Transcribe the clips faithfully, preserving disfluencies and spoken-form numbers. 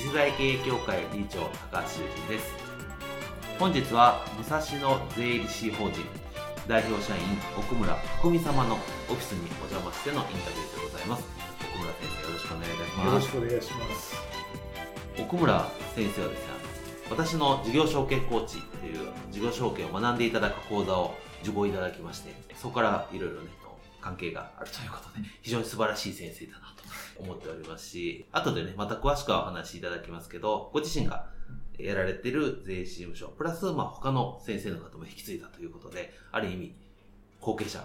次世代経営協会理事長高橋修人です。本日は武蔵野税理士法人代表社員奥村福美様のオフィスにお邪魔してのインタビューでございます。奥村先生、よろしくお願いいたします。よろしくお願いします。奥村先生はですね、私の事業承継コーチという事業承継を学んでいただく講座を受講いただきまして、そこからいろいろね関係があるということで非常に素晴らしい先生だなと思っておりますし、後でねまた詳しくはお話しいただきますけど、ご自身がやられている税理士事務所プラスまあ他の先生の方も引き継いだということで、ある意味後継者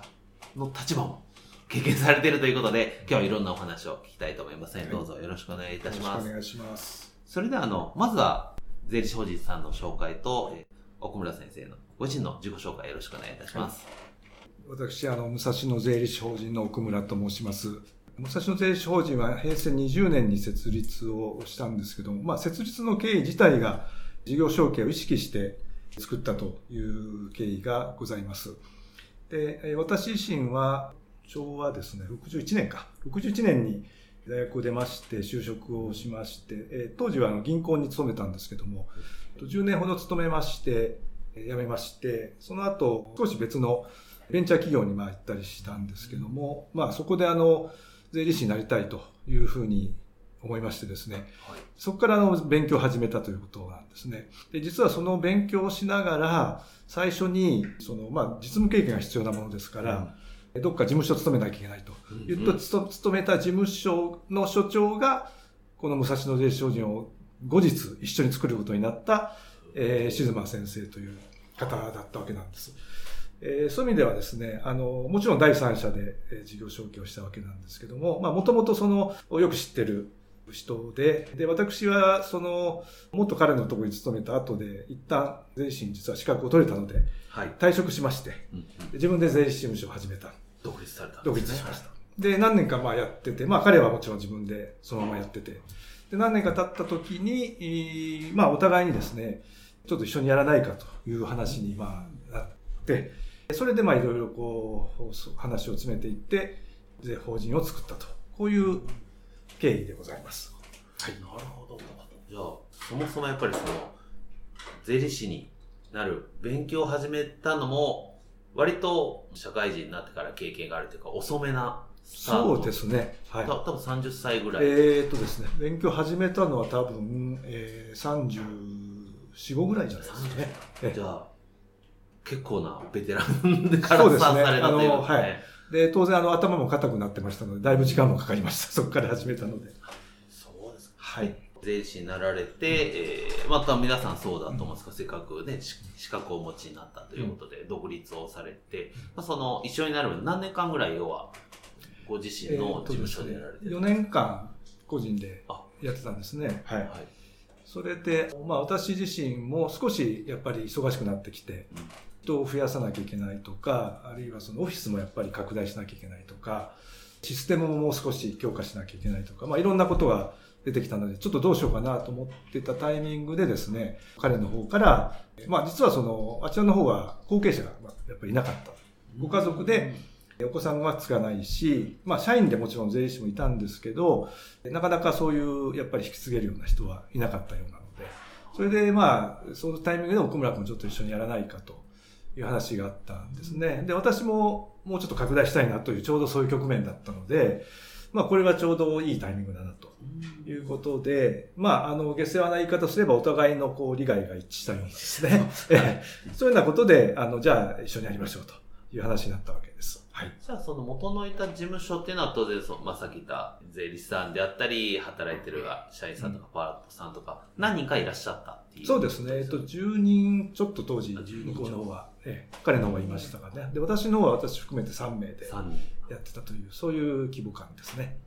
の立場も経験されているということで、今日はいろんなお話を聞きたいと思いますので、どうぞよろしくお願いいたします。よろしくお願いします。それではあのまずは税理士法人さんの紹介と、えー、奥村先生のご自身の自己紹介よろしくお願いいたします。はい、私あの武蔵野税理士法人の奥村と申します。武蔵野税理士法人はへいせいにじゅうねんに設立をしたんですけども、まあ設立の経緯自体が事業承継を意識して作ったという経緯がございます。で、私自身は昭和ですね、ろくじゅういちねんか、ろくじゅういちねんに大学を出まして就職をしまして、えー、当時はあの銀行に勤めたんですけども、じゅうねんほど勤めまして、えー、辞めまして、その後少し別のベンチャー企業にまあ行ったりしたんですけども、まあそこであの税理士になりたいというふうに思いましてですね、はい、そこからあの勉強を始めたということなんですね。で、実はその勉強をしながら最初にそのまあ実務経験が必要なものですから、うん、どっか事務所を勤めなきゃいけないと言って、うんうん、勤めた事務所の所長がこの武蔵野税理士法人を後日一緒に作ることになった、えー、静間先生という方だったわけなんです、えー、そういう意味ではですね、あのもちろん第三者で事業承継をしたわけなんですけども、まあもともとそのよく知ってる人で、で私はその元彼のところに勤めた後で一旦税理士に実は資格を取れたので、はい、退職しまして、うんうん、自分で税理士事務所を始めた。独立されたんですね。独立しました。で、何年かまあやってて、まあ彼はもちろん自分でそのままやってて、で、何年か経った時に、まあお互いにですね、ちょっと一緒にやらないかという話にまあなって、それでまあいろいろこう話を詰めていって、税法人を作ったと。こういう経緯でございます。はい。なるほど。じゃあ、そもそもやっぱりその、税理士になる勉強を始めたのも、割と社会人になってから経験があるというか遅めなスタート。そうですね。はい。多分さんじゅっさいぐらい。えーっとですね、勉強始めたのは多分、えー、さんじゅうよん、ごぐらいじゃないですかね。えー、じゃあ結構なベテランからスタートされたということですね。はい。で、当然あの頭も固くなってましたので、だいぶ時間もかかりました。そこから始めたので。そうですか。はい。税理士になられて、えー、また皆さんそうだと思うんですが、うん、せっかくね、資格をお持ちになったということで、独立をされて、うん、その一緒になるまで何年間ぐらい、要は、ご自身の事務所でやられて、えーね、よねんかん、個人でやってたんですね。はい。はい、それで、まあ私自身も少しやっぱり忙しくなってきて、うん、人を増やさなきゃいけないとか、あるいはそのオフィスもやっぱり拡大しなきゃいけないとか、システムももう少し強化しなきゃいけないとか、まあいろんなことが出てきたので、ちょっとどうしようかなと思ってたタイミングでですね、彼の方から、まあ実はその、あちらの方は後継者がやっぱりいなかった。ご家族でお子さんはつかないし、まあ社員でもちろん税理士もいたんですけど、なかなかそういうやっぱり引き継げるような人はいなかったようなので、それでまあ、そのタイミングで奥村君ちょっと一緒にやらないかという話があったんですね。で、私ももうちょっと拡大したいなという、ちょうどそういう局面だったので、まあこれはちょうどいいタイミングだなといういうことで、まあ、あの、下世話な言い方すればお互いのこう、利害が一致したようですね。そういうようなことで、あの、じゃあ一緒にやりましょうという話になったわけです。はい。じゃあその元のいた事務所っていうのは当然その、まあ、さっき言った税理士さんであったり、働いてる社員さんとかパートさんとか、何人かいらっしゃったっていう。そうですね。えっと、じゅうにんちょっと当時、向こうの方は、ええ、彼の方はいましたからね。で、私の方は私含めてさんめいでやってたという、そういう規模感ですね。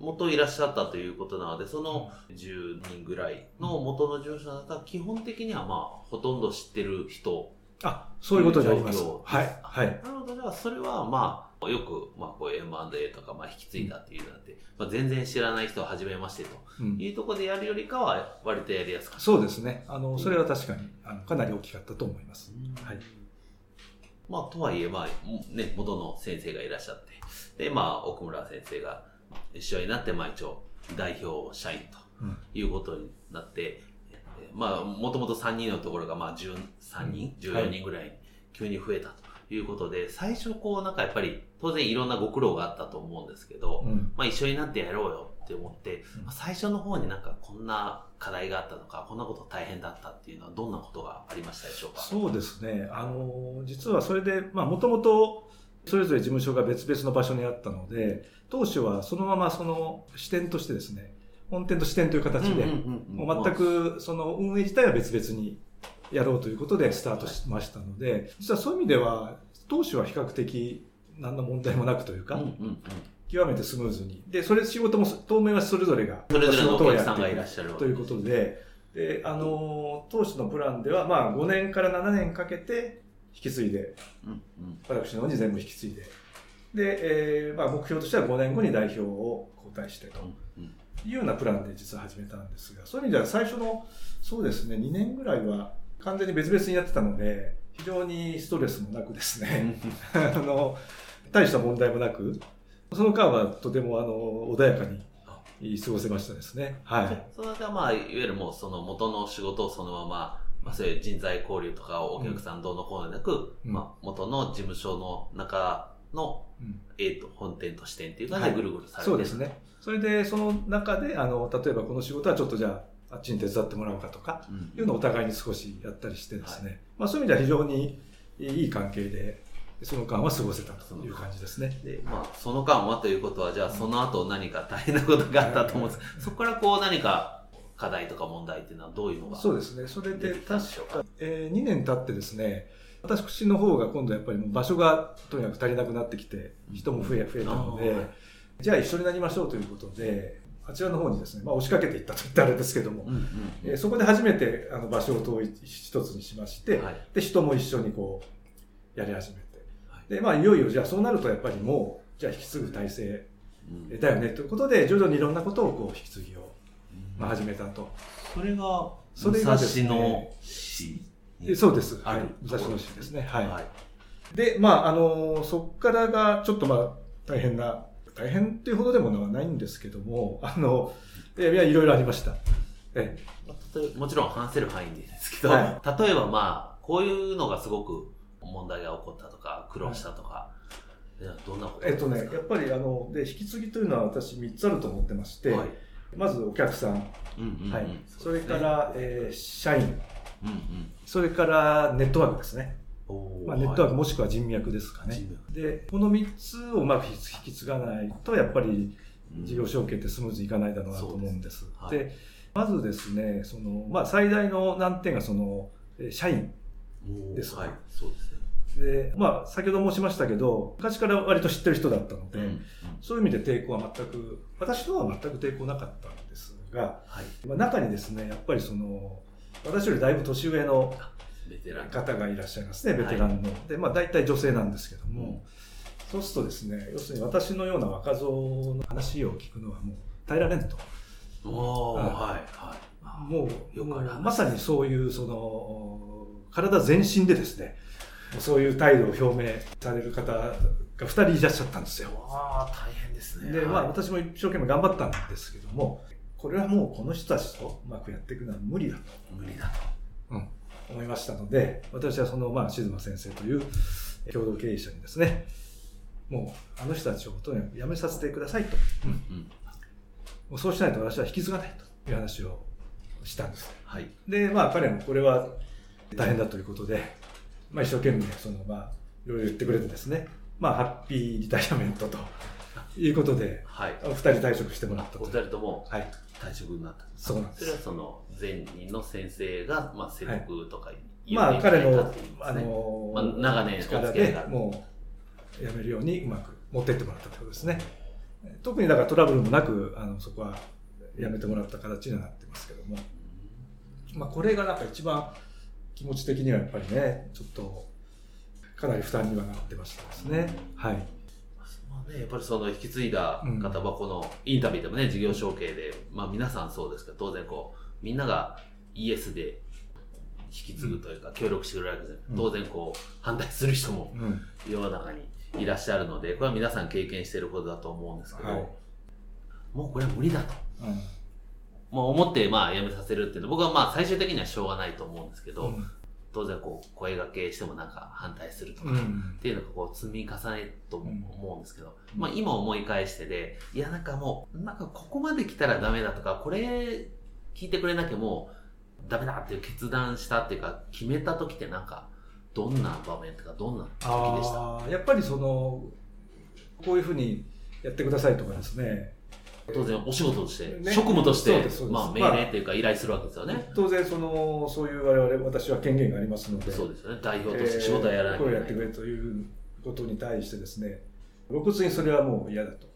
元いらっしゃったということなので、そのじゅうにんぐらいの元の住所の方は基本的にはまあほとんど知ってる人、あ、そういうことになります。はいはい。なので、それはまあよくまあこう エムアンドエー とかまあ引き継いだっていうなんて、まあ、全然知らない人を初めましてというところでやるよりかは割とやりやすかった、うん。そうですね。あのそれは確かにあのかなり大きかったと思います。うん、はい。まあとはいえまあね元の先生がいらっしゃってでまあ奥村先生が一緒になって、まあ一応代表社員ということになって、うん、まあもともとさんにんのところがまあじゅうさんにん、うん、じゅうよにんぐらいに急に増えたということで、はい、最初こうなんかやっぱり当然いろんなご苦労があったと思うんですけど、うん、まあ一緒になってやろうよって思って、うん、最初の方になんかこんな課題があったとかこんなこと大変だったっていうのはどんなことがありましたでしょうか。そうですね、あの実はそれでまあもともとそれぞれ事務所が別々の場所にあったので、当初はそのままその支店としてですね、本店と支店という形で、もう全くその運営自体は別々にやろうということでスタートしましたので、はい、実はそういう意味では当初は比較的何の問題もなくというか、うんうんうん、極めてスムーズに。で、それ仕事も当面はそれぞれがそれぞれのお客さんがいらっしゃるということで、で、あの、当初のプランではまあごねんからななねんかけて、引き継いで、うんうん、私の方に全部引き継いで、で、えーまあ、目標としてはごねんごに代表を交代してというようなプランで実は始めたんですが、そういう意味では最初のそうですねにねんぐらいは完全に別々にやってたので非常にストレスもなくですねあの大した問題もなく、その間はとてもあの穏やかに過ごせましたですね。はい。その中まあいわゆるもうその元の仕事をそのまままあ、そういう人材交流とかをお客さんどうのこうのなく、うん、まあ、元の事務所の中の、うん、A と本店と支店っていう感じでぐるぐるされて、はい、そうですね。それでその中であの例えばこの仕事はちょっとじゃああっちに手伝ってもらおうかとか、うん、いうのをお互いに少しやったりしてですね、はい、まあ、そういう意味では非常にいい関係でその間は過ごせたという感じですね。で、まあ、その間はということはじゃあその後何か大変なことがあったと思うんです、うん、そこからこう何か課題とか問題っていうのはどういうのが。そうですね。それで確か、えー、にねん経ってですね、私の方が今度やっぱりもう場所がとにかく足りなくなってきて、人も増え増えたので、はい、じゃあ一緒になりましょうということで、あちらの方にですね、まあ、押しかけていったといったあれですけども、うんうんうん、えー、そこで初めてあの場所を統一一つにしまして、はい、で人も一緒にこうやり始めて、はい、でまあいよいよじゃあそうなるとやっぱりもうじゃあ引き継ぐ体制だよね、うん、ということで徐々にいろんなことをこう引き継ぎを。まあ、始めたと。それが、それがですね、武蔵野市に。そうです。はい。武蔵野市ですね。はい。はい、で、まあ、あの、そっからが、ちょっとまあ、大変な、大変っていうほどでもないんですけども、あの、いや、いろいろありました。ええ。もちろん話せる範囲ですけど、はい、例えばまあ、こういうのがすごく問題が起こったとか、苦労したとか、はい、どんなことですか。えっとね、やっぱりあの、で、引き継ぎというのは私みっつあると思ってまして、はい、まずお客さん、うんうんうん、はい、それから、えー、社員、うんうん、それからネットワークですね。お、まあ、ネットワークもしくは人脈ですかね。で、このみっつをうまく引き継がないとやっぱり事業承継ってスムーズにいかないだろうなと思うんです。うん、で、はい、で、まずですね、そのまあ最大の難点がその社員です。はい、そうですね。で、まあ先ほど申しましたけど昔から割と知ってる人だったので、うんうん、そういう意味で抵抗は全く私の方は全く抵抗なかったんですが、はい、まあ、中にですねやっぱりその私よりだいぶ年上の方がいらっしゃいますね、ベテランの、はい、で、まあ、大体女性なんですけども、うん、そうするとですね、要するに私のような若造の話を聞くのはもう耐えられんと。おー、はいはい、もうよくある話です。まさにそういうその体全身でですねそういう態度を表明される方がふたりいらっしゃったんですよ。ああ、大変ですね。で、はい、まあ私も一生懸命頑張ったんですけども、これはもうこの人たちとうまくやっていくのは無理だと。無理だと。うん、思いましたので、私はその、まあ、静間先生という共同経営者にですね、もうあの人たちをとにかくやめさせてくださいと。うんうん、そうしないと私は引き継がないという話をしたんです。はい、で、まあ、彼もこれは大変だということで、まあ、一生懸命その、まあ、いろいろ言ってくれてですね、まあ、ハッピーリタイアメントということで、はい、お二人退職してもらったと。お二人とも退職になった、はい、そうなんです。それはその前任の先生が、まあ、説得とか、はい、まあ彼の、あのーまあ、長年お付き合いがあるもうやめるようにうまく持ってってもらったということですね。特にだからトラブルもなくあのそこはやめてもらった形になってますけども、まあ、これがなんか一番気持ち的にはやっぱりねちょっとかなり負担にはなってましたですね。はい、まあね、やっぱりその引き継いだ方はこのインタビューでもね、うん、事業承継で、まあ、皆さんそうですけど当然こうみんながイエスで引き継ぐというか協力してくれるわけです、うん、当然こう反対する人も世の中にいらっしゃるのでこれは皆さん経験していることだと思うんですけど、はい、もうこれは無理だと、うん、まあ、思ってまあ辞めさせるっていうのは僕はまあ最終的にはしょうがないと思うんですけど、うん、当然こう声掛けしてもなんか反対するとかっていうのがこう積み重ねると思うんですけど、うん、まあ、今思い返してでいやなんかもうなんかここまで来たらダメだとかこれ聞いてくれなきゃもうダメだっていう決断したっていうか決めた時ってなんかどんな場面とかどんな時でした？あ、やっぱりそのこういうふうにやってくださいとかですね、当然お仕事として、ね、職務として、まあ、命令というか依頼するわけですよね、まあ、当然そのそういう我々私は権限がありますのでそうですよね、代表として仕事はやらないといけない、えー、これをやってくれということに対してですね露骨にそれはもう嫌だと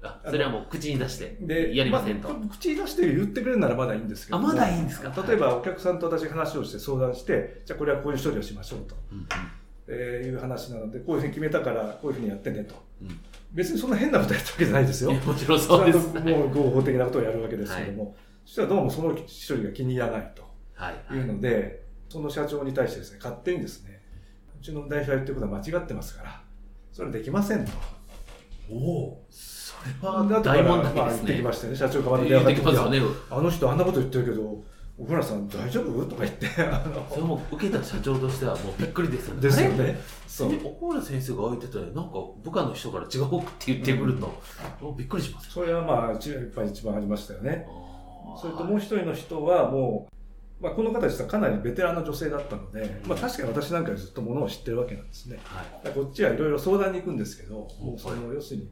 あそれはもう口に出してでやりませんと、まあ、口に出して言ってくれるならまだいいんですけど、あ、まだいいんですか。例えばお客さんと私が話をして相談して、はい、じゃあこれはこういう処理をしましょうと、うんうん、えー、いう話なのでこういうふうに決めたからこういうふうにやってねと、うん、別にそんな変なことやったわけじゃないですよ。もちろんそうです、はい、もう合法的なことをやるわけですけども、はい、そしたらどうもその処理が気に入らないというので、はいはい、その社長に対してですね勝手にですねうちの代表やってることは間違ってますからそれはできませんと。おお、それは大問題ですね。言ってきましたね、社長がまた電話かけてきて、ね、あの人あんなこと言ってるけど奥村さん大丈夫とか言ってあのそれも受けた社長としてはもうびっくりですよね。ですよね。そう奥村先生が言ってたらなんか部下の人から違うって言ってくると、うん、びっくりします。それはまあ一番一番ありましたよね。それともう一人の人はもう、まあ、この方実はかなりベテランの女性だったので、うんまあ、確かに私なんかずっとものを知ってるわけなんですね、はい、こっちはいろいろ相談に行くんですけど、はい、もうその要するに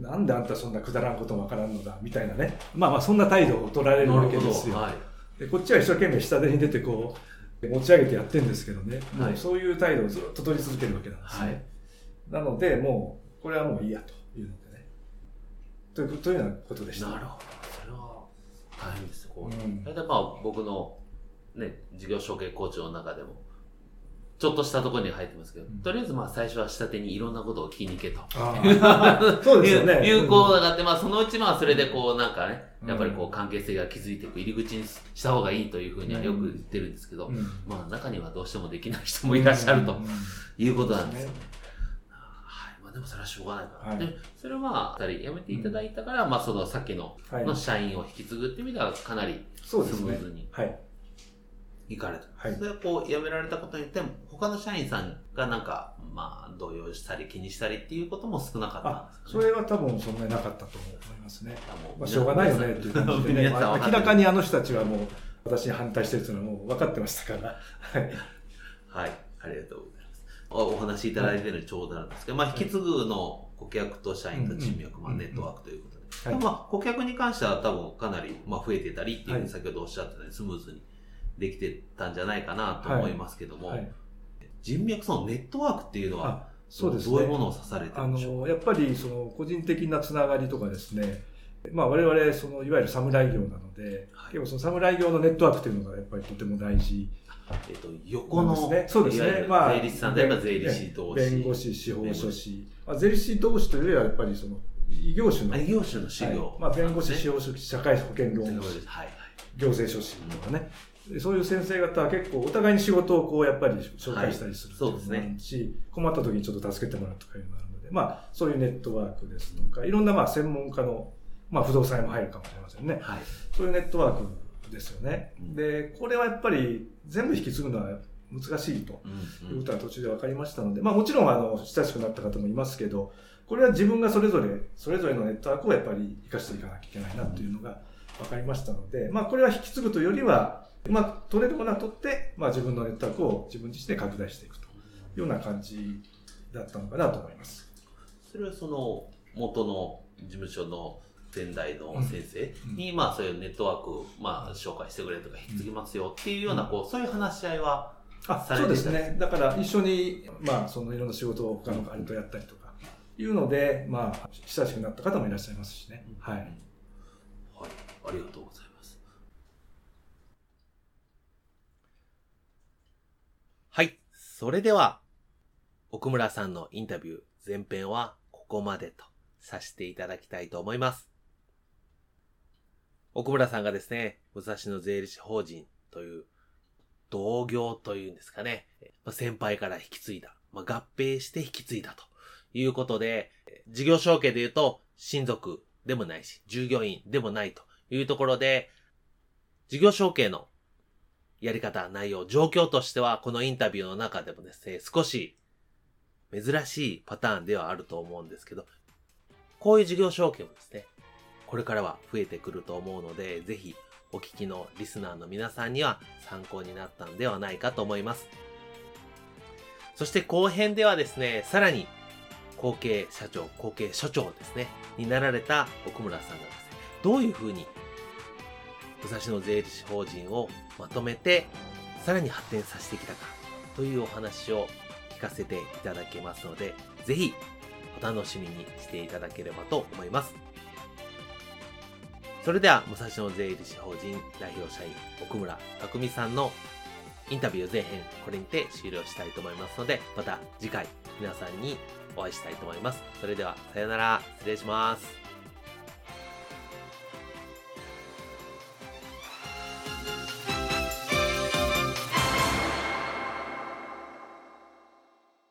なんであんたそんなくだらんこともわからんのだみたいなね、まあまあそんな態度を取られるわけですよ、はい、でこっちは一生懸命下手に出てこう持ち上げてやってるんですけどね、はい、もうそういう態度をずっと取り続けるわけなんですね、はい、なのでもうこれはもういいやというのでねというというようなことでした。なるほど、それは大変ですよ。こう、うん、だいたいまあ僕のね事業承継コーチの中でもちょっとしたところに入ってますけど、うん、とりあえずまあ最初は下手にいろんなことを聞きに行けとそうですよねいうことがあって、まあ、そのうちまあそれでこうなんかね、うん、やっぱりこう関係性が築いていく入り口にした方がいいというふうにはよく言ってるんですけど、うんうん、まあ、中にはどうしてもできない人もいらっしゃるということなんですよね、うんうんうん、はい、まあ、でもそれはしょうがないから、はい、でそれはまあふたり辞めていただいたから、うん、まあ、そのさっき の,、はい、の社員を引き継ぐっていう意味ではかなりスムーズに行かれた、はい、それをこう辞められたことによって他の社員さんがなんかまあ動揺したり気にしたりっていうことも少なかったんですかね。それは多分そんなになかったと思いますね。まあ、しょうがないよねっていう感じで、ね、まあ、明らかにあの人たちはもう私に反対してるっていうのはもう分かってましたからはい、ありがとうございます。お話いただいてるのちょうどなんですけど、まあ、引き継ぐの顧客と社員と人脈、まあ、ネットワークということで、はい、でまあ顧客に関しては多分かなりまあ増えてたりっていうふうに先ほどおっしゃってたようにスムーズにできてたんじゃないかなと思いますけども、はいはい、人脈そのネットワークっていうのはどういうものを指されてるんでしょうか。あのやっぱりその個人的なつながりとかですね、まあ、我々そのいわゆる侍業なので、はい、でもその侍業のネットワークというのがやっぱりとても大事、えっと、横のそうですね、いわゆる税理士さんであれば税理士同士、弁護士、司法書士、まあ、税理士同士というよりはやっぱりその異業種の異業種の修行、はい、まあ、弁護士、司法書士、社会保険労務士、はいはい、行政書士とかね、そういう先生方は結構お互いに仕事をこうやっぱり紹介したりするというのもあるし、はいね、困った時にちょっと助けてもらうとかいうのもあるので、まあそういうネットワークですとか、いろんなまあ専門家の、まあ不動産も入るかもしれませんね、はい。そういうネットワークですよね。うん、で、これはやっぱり全部引き継ぐのは難しいということは途中で分かりましたので、まあもちろんあの親しくなった方もいますけど、これは自分がそれぞれそれぞれのネットワークをやっぱり生かしていかなきゃいけないなというのが分かりましたので、まあ、これは引き継ぐというよりは、まあ、取れるものは取って、まあ、自分のネットワークを自分自身で拡大していくというような感じだったのかなと思います。それはその元の事務所の先代の先生に、まあ、そういうネットワークを、まあ、紹介してくれとか引き継ぎますよっていうような、こうそういう話し合いはされてたんですか？そうですね。だから一緒に、まあ、そのいろんな仕事を他の会社とやったりとかいうので、まあ、親しくなった方もいらっしゃいますしね、うん、はい、はい、ありがとうございます。はい、それでは奥村さんのインタビュー前編はここまでとさせていただきたいと思います。奥村さんがですね、武蔵野税理士法人という同業というんですかね、先輩から引き継いだ、まあ、合併して引き継いだということで、事業承継でいうと親族でもないし、従業員でもないというところで、事業承継のやり方、内容、状況としては、このインタビューの中でもですね、少し珍しいパターンではあると思うんですけど、こういう事業承継もですね、これからは増えてくると思うので、ぜひお聞きのリスナーの皆さんには参考になったんではないかと思います。そして後編ではですね、さらに後継社長、後継所長ですね、になられた奥村さんがですね、どういうふうに武蔵野税理士法人をまとめてさらに発展させてきたかというお話を聞かせていただけますので、ぜひお楽しみにしていただければと思います。それでは武蔵野税理士法人代表社員奥村拓海さんのインタビュー前編、これにて終了したいと思いますので、また次回皆さんにお会いしたいと思います。それではさよなら、失礼します。